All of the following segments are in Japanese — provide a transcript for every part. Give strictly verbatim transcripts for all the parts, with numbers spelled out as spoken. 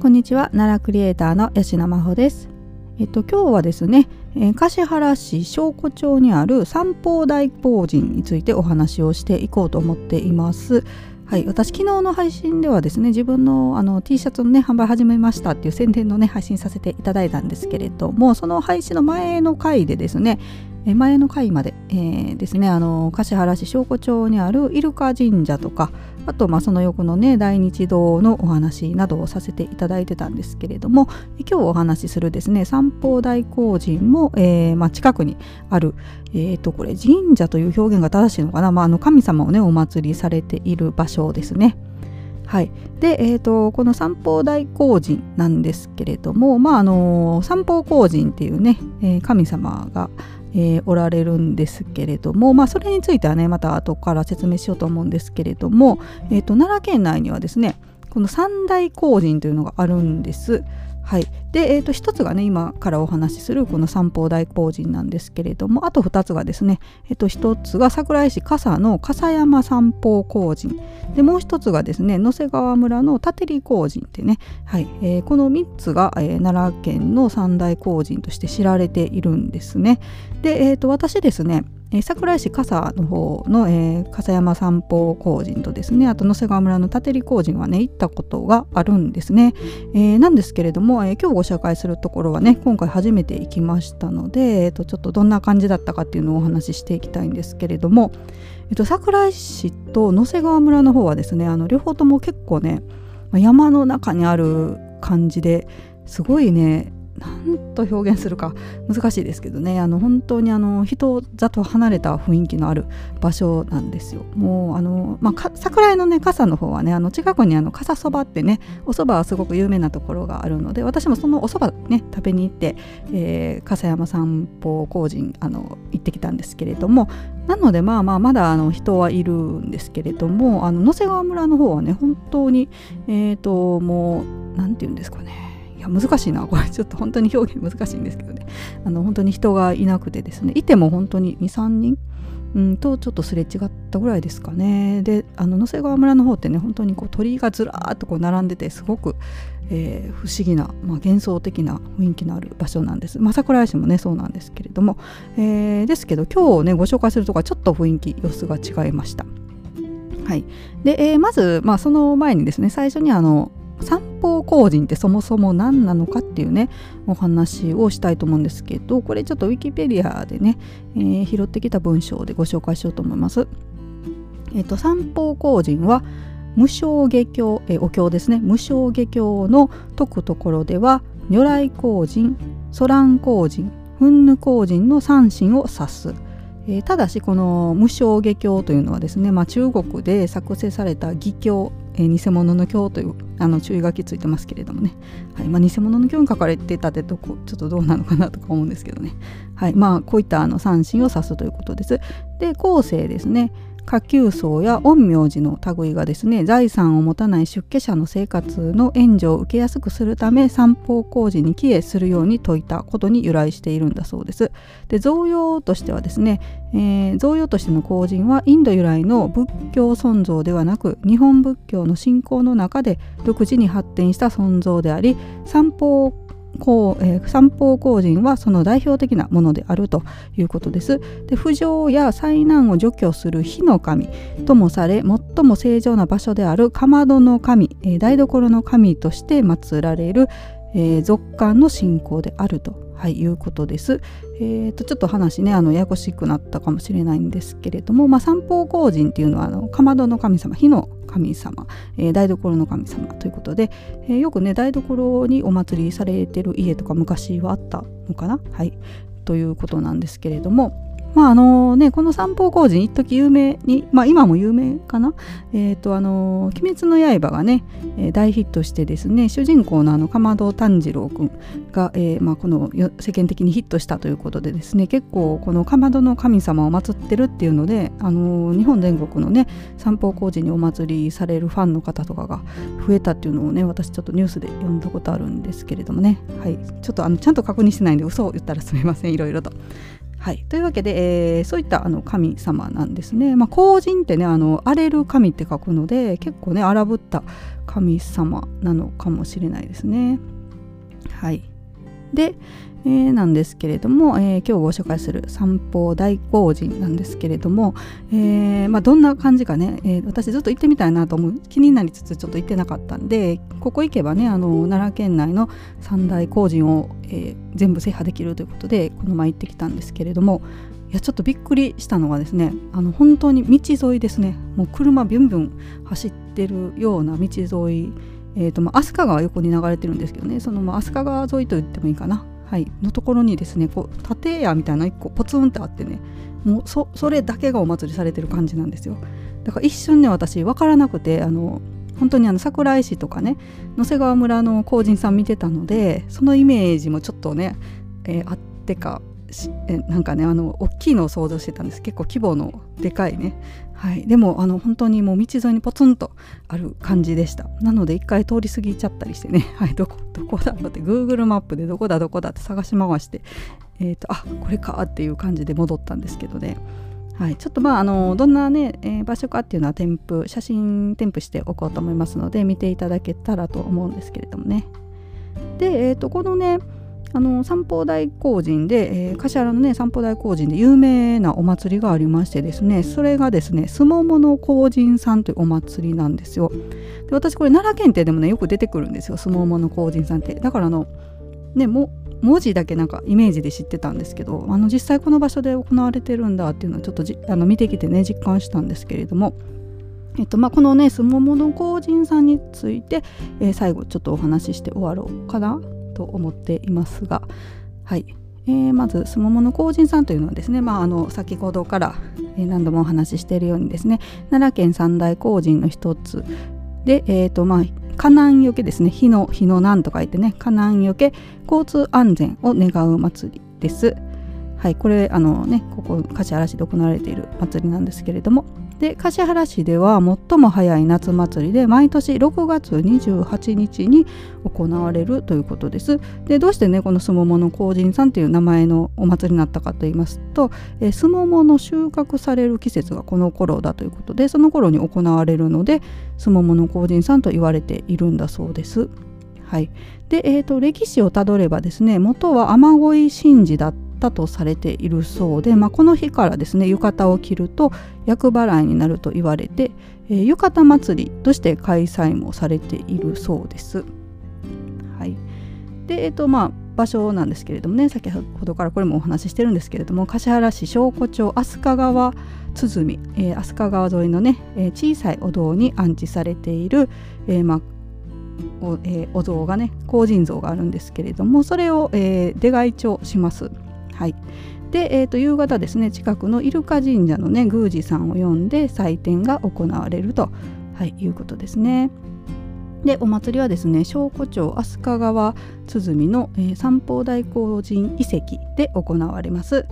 こんにちは、奈良クリエイターの吉野真帆です。えっと今日はですね、橿原市荘庫町にある三宝大法神についてお話をしていこうと思っています。はい、私昨日の配信ではですね、自分のあの T シャツのね販売始めましたっていう宣伝のね配信させていただいたんですけれども、その配信の前の回でですね、前の回まで、えー、ですねあの橿原市荘庫町にある入鹿神社とか、あとまあその横のね大日堂のお話などをさせていただいてたんですけれども、今日お話しするですね三宝大法神も、えーまあ、近くにある、えー、とこれ神社という表現が正しいのかな、まあ、あの神様をねお祭りされている場所ですね。はい、で、えー、とこの三宝大法神なんですけれども、まああの三宝法神っていうね、えー、神様が、えー、おられるんですけれども、まあ、それについてはねまた後から説明しようと思うんですけれども、えー、と奈良県内にはですねこの三大法神というのがあるんです。はい、で、えー、と一つがね今からお話しするこの三宝大法神なんですけれども、あと二つがですね、えー、と一つが桜井市笠の笠山三宝法神で、もう一つがですね野瀬川村の立入法神ってね、はいえー、この三つが、えー、奈良県の三大法神として知られているんですね。で、えー、と私ですね桜井市笠の方の、えー、笠山三宝法神とですね、あと野瀬川村の立入法神はね行ったことがあるんですね。えー、なんですけれども、えー、今日ご紹介するところはね今回初めて行きましたので、えー、とちょっとどんな感じだったかっていうのをお話ししていきたいんですけれども、えー、と桜井市と野瀬川村の方はですねあの両方とも結構ね山の中にある感じですごいねなんと表現するか難しいですけどね、あの本当にあの人里離れた雰囲気のある場所なんですよ。もうあの、まあ、桜井のね笠の方はねあの近くにあの笠そばってねおそばはすごく有名なところがあるので、私もそのおそばね食べに行って、えー、笠山三宝法神あの行ってきたんですけれども、なのでまあまあまだあの人はいるんですけれども、あの野瀬川村の方はね本当にえっともうなんていうんですかね、いや難しいなこれちょっと本当に表現難しいんですけどね、あの本当に人がいなくてですね、いても本当にに、さんにん、うん、とちょっとすれ違ったぐらいですかね。であの野瀬川村の方ってね本当にこう鳥居がずらーっとこう並んでてすごく、えー、不思議な、まあ、幻想的な雰囲気のある場所なんです。まあ、桜井市もねそうなんですけれども、えー、ですけど今日ねご紹介するとこはちょっと雰囲気様子が違いました。はい、で、えー、まず、まあ、その前にですね最初にあの三宝法神ってそもそも何なのかっていうねお話をしたいと思うんですけど、これちょっとウィキペディアでね、えー、拾ってきた文章でご紹介しようと思います。えっと、三宝法神は無償下教、えー、お経ですね、無償下教の説くところでは如来法神、ソラン法神、憤怒法神の三神を指す。えー、ただしこの無償下教というのはですね、まあ、中国で作成された偽教、えー、偽物の教というあの注意書きついてますけれどもね、はいまあ、偽物の教に書かれてたってとこちょっとどうなのかなとか思うんですけどね、はいまあ、こういったあの三神を指すということです。で後世ですね下級僧や陰陽師の類がですね財産を持たない出家者の生活の援助を受けやすくするため三宝法神に帰依するように説いたことに由来しているんだそうです。で造用としてはですね、えー、造用としての法神はインド由来の仏教尊像ではなく日本仏教の信仰の中で独自に発展した尊像であり、三宝こうえー、三宝法神はその代表的なものであるということです。で不浄や災難を除去する火の神ともされ、最も正常な場所であるかまどの神、えー、台所の神として祀られる、えー、俗間の信仰であると、はい、いうことです。えー、とちょっと話ねあのややこしくなったかもしれないんですけれども、まあ、三宝法神っていうのはあのかまどの神様、火の神様、えー、台所の神様ということで、えー、よくね台所にお祭りされてる家とか昔はあったのかな、はい、ということなんですけれども、まああのね、この三宝法神一時有名に、まあ、今も有名かな、えーとあの鬼滅の刃がね大ヒットしてですね、主人公のあの竈門炭治郎くんが、えーまあ、この世間的にヒットしたということでですね、結構このかまどの神様を祀ってるっていうので、あの日本全国のね三宝法神にお祭りされるファンの方とかが増えたっていうのをね私ちょっとニュースで読んだことあるんですけれどもね、はい、ちょっとあのちゃんと確認してないんで嘘を言ったらすみません、いろいろと。はい、というわけで、えー、そういったあの神様なんですね。まあ、荒神ってね、あの荒れる神って書くので、結構ね荒ぶった神様なのかもしれないですね。はい、で、えー、なんですけれども、えー、今日ご紹介する三宝大荒神なんですけれども、えーまあ、どんな感じかね、えー、私ずっと行ってみたいなと思う気になりつつちょっと行ってなかったんで、ここ行けばねあの奈良県内の三大荒神を、えー、全部制覇できるということでこの前行ってきたんですけれども、いやちょっとびっくりしたのがですね、あの本当に道沿いですね。もう車ビュンビュン走ってるような道沿い、えーとまあ、飛鳥川横に流れてるんですけどね、そのまあ飛鳥川沿いと言ってもいいかな、はい、のところにですね、こう建屋みたいな一個ポツンってあってね、もう そ, それだけがお祭りされてる感じなんですよ。だから一瞬ね私分からなくて、あの本当にあの桜井市とかね野瀬川村の荒神さん見てたので、そのイメージもちょっとね、えー、あってかえなんかねあの大きいのを想像してたんです。結構規模のでかいね、はい、でもあの本当にもう道沿いにポツンとある感じでした。なので一回通り過ぎちゃったりしてね、はい、どこどこだろうって Google マップでどこだどこだって探し回して、えーと、あこれかっていう感じで戻ったんですけどね、はい、ちょっとまああのどんなね、えー、場所かっていうのは添付写真添付しておこうと思いますので見ていただけたらと思うんですけれどもね。で、えーとこのねあの三宝大荒神で、えー、橿原のね三宝大荒神で有名なお祭りがありましてですね、それがですねすももの荒神さんというお祭りなんですよ。で私これ奈良県ってでもねよく出てくるんですよ、すももの荒神さんって。だからあのねも文字だけなんかイメージで知ってたんですけど、あの実際この場所で行われてるんだっていうのをちょっとじあの見てきてね実感したんですけれども、えっとまあ、このねすももの荒神さんについて、えー、最後ちょっとお話しして終わろうかなと思っていますが、はいえー、まずすももの荒神さんというのはですね、まあ、あの先ほどから何度もお話ししているようにですね奈良県三大荒神の一つで、えーとまあ、火難除けですね、火の火の難と書いてね火難除け交通安全を願う祭りです。はい、これあのねここ橿原市で行われている祭りなんですけれども、で橿原市では最も早い夏祭りで毎年ろくがつにじゅうはちにちに行われるということです。でどうしてねこのすももの荒神さんという名前のお祭りになったかと言いますと、えすももの収穫される季節がこの頃だということで、その頃に行われるのですももの荒神さんと言われているんだそうです。はい、で、えーと、歴史をたどればですね元は雨乞い神事だったとされているそうで、まあ、この日からですね浴衣を着ると厄払いになると言われて、えー、浴衣祭りとして開催もされているそうです。はい、で、えーとまあ、場所なんですけれどもね、先ほどからこれもお話ししてるんですけれども、橿原市荘庫町飛鳥川堤、えー、飛鳥川沿いのね、えー、小さいお堂に安置されている、えーまあおえー、お像がね荒神像があるんですけれども、それを、えー、出外帳します。はい、で、えー、と夕方ですね近くのイルカ神社のね宮司さんを呼んで祭典が行われると、はい、いうことですね。でお祭りはですね荘庫町飛鳥川堤の、えー、三宝大荒神遺跡で行われます。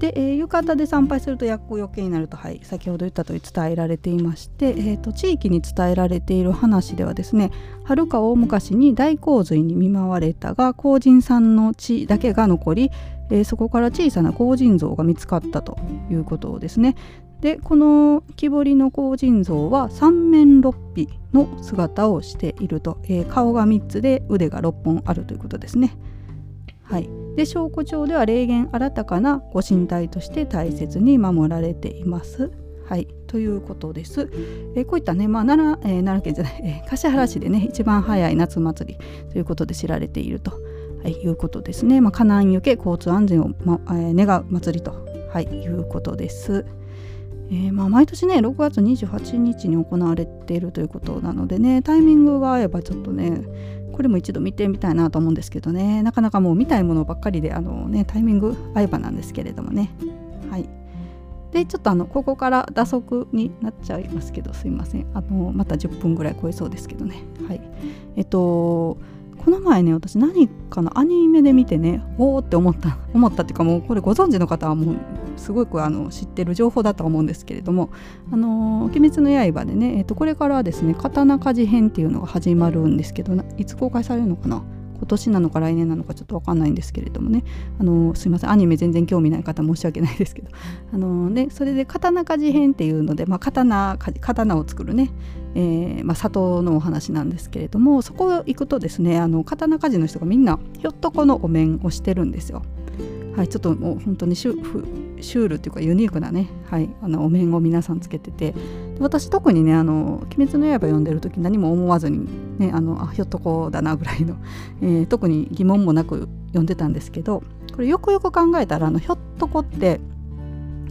で、えー、浴衣で参拝すると厄除けになると、はい、先ほど言ったとおり伝えられていまして、えー、と地域に伝えられている話ではですね、はるか大昔に大洪水に見舞われたが荒神さんの地だけが残り、えー、そこから小さな荒神像が見つかったということですね。でこの木彫りの荒神像は三面六臂の姿をしていると、えー、顔がみっつで腕がろっぽんあるということですね。はい、で荘庫町では霊験新たかなご神体として大切に守られています。はい、ということです。えー、こういったね、まあ 奈良、えー、奈良県じゃない、えー、橿原市でね一番早い夏祭りということで知られているとはい、いうことですね。まあ、火難除け交通安全を、まえー、願う祭りと、はい、いうことです。えーまあ、毎年ねろくがつにじゅうはちにちに行われているということなのでね、タイミングが合えばちょっとねこれも一度見てみたいなと思うんですけどね、なかなかもう見たいものばっかりであの、ね、タイミング合えばなんですけれどもね。はい、でちょっとあのここから打足になっちゃいますけどすいません、あのまたじゅっぷんぐらい超えそうですけどね。はい、えっとこの前ね私何かのアニメで見てねおーって思った思ったっていうか、もうこれご存知の方はもうすごくあの知ってる情報だと思うんですけれども、あの鬼滅の刃でね、えっと、これからですね刀鍛冶編っていうのが始まるんですけど、いつ公開されるのかな、今年なのか来年なのかちょっと分かんないんですけれどもね、あのすいませんアニメ全然興味ない方申し訳ないですけど、あのでそれで刀鍛冶編っていうので、まあ、刀, 刀を作るね、えーまあ、里のお話なんですけれども、そこ行くとですね、あの刀鍛冶の人がみんなひょっとこのお面をしてるんですよ。はい、ちょっともう本当にシュ、シュールというかユニークなね、はい、あのお面を皆さんつけてて、私特にねあの鬼滅の刃読んでる時何も思わずに、ね、あのあひょっとこだなぐらいの、えー、特に疑問もなく読んでたんですけど、これよくよく考えたらあのひょっとこって、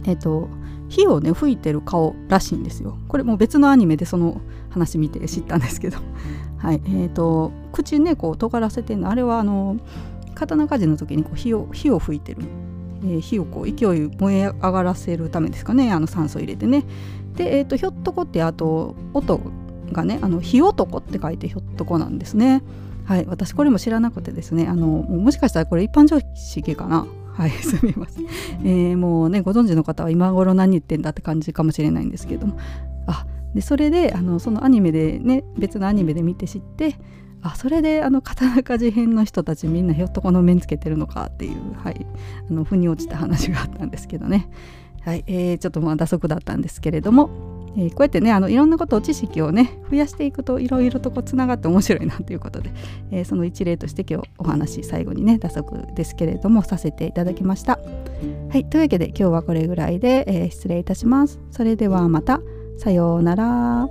えー、と火をね吹いてる顔らしいんですよ。これもう別のアニメでその話見て知ったんですけどはい、えー、と口ねこう尖らせてるのあれはあの刀鍛冶の時にこう 火を、火を吹いてる、えー、火をこう勢い燃え上がらせるためですかね、あの酸素入れてね。で、えー、とひょっとこってあと音がねあの火男って書いてひょっとこなんですね。はい、私これも知らなくてですね、あのもしかしたらこれ一般常識かな、はいすみません、えー、もうねご存知の方は今頃何言ってんだって感じかもしれないんですけども、あでそれであのそのアニメでね別のアニメで見て知って、あそれであの刀鍛冶編の人たちみんなひょっとこの面つけてるのかっていう、はい、あの腑に落ちた話があったんですけどね、はいえー、ちょっとまあ打足だったんですけれども、えー、こうやってねあのいろんなことを知識をね増やしていくといろいろとこうつながって面白いなということで、えー、その一例として今日お話最後にね打足ですけれどもさせていただきました。はい、というわけで今日はこれぐらいで、えー、失礼いたします。それではまた、さようなら。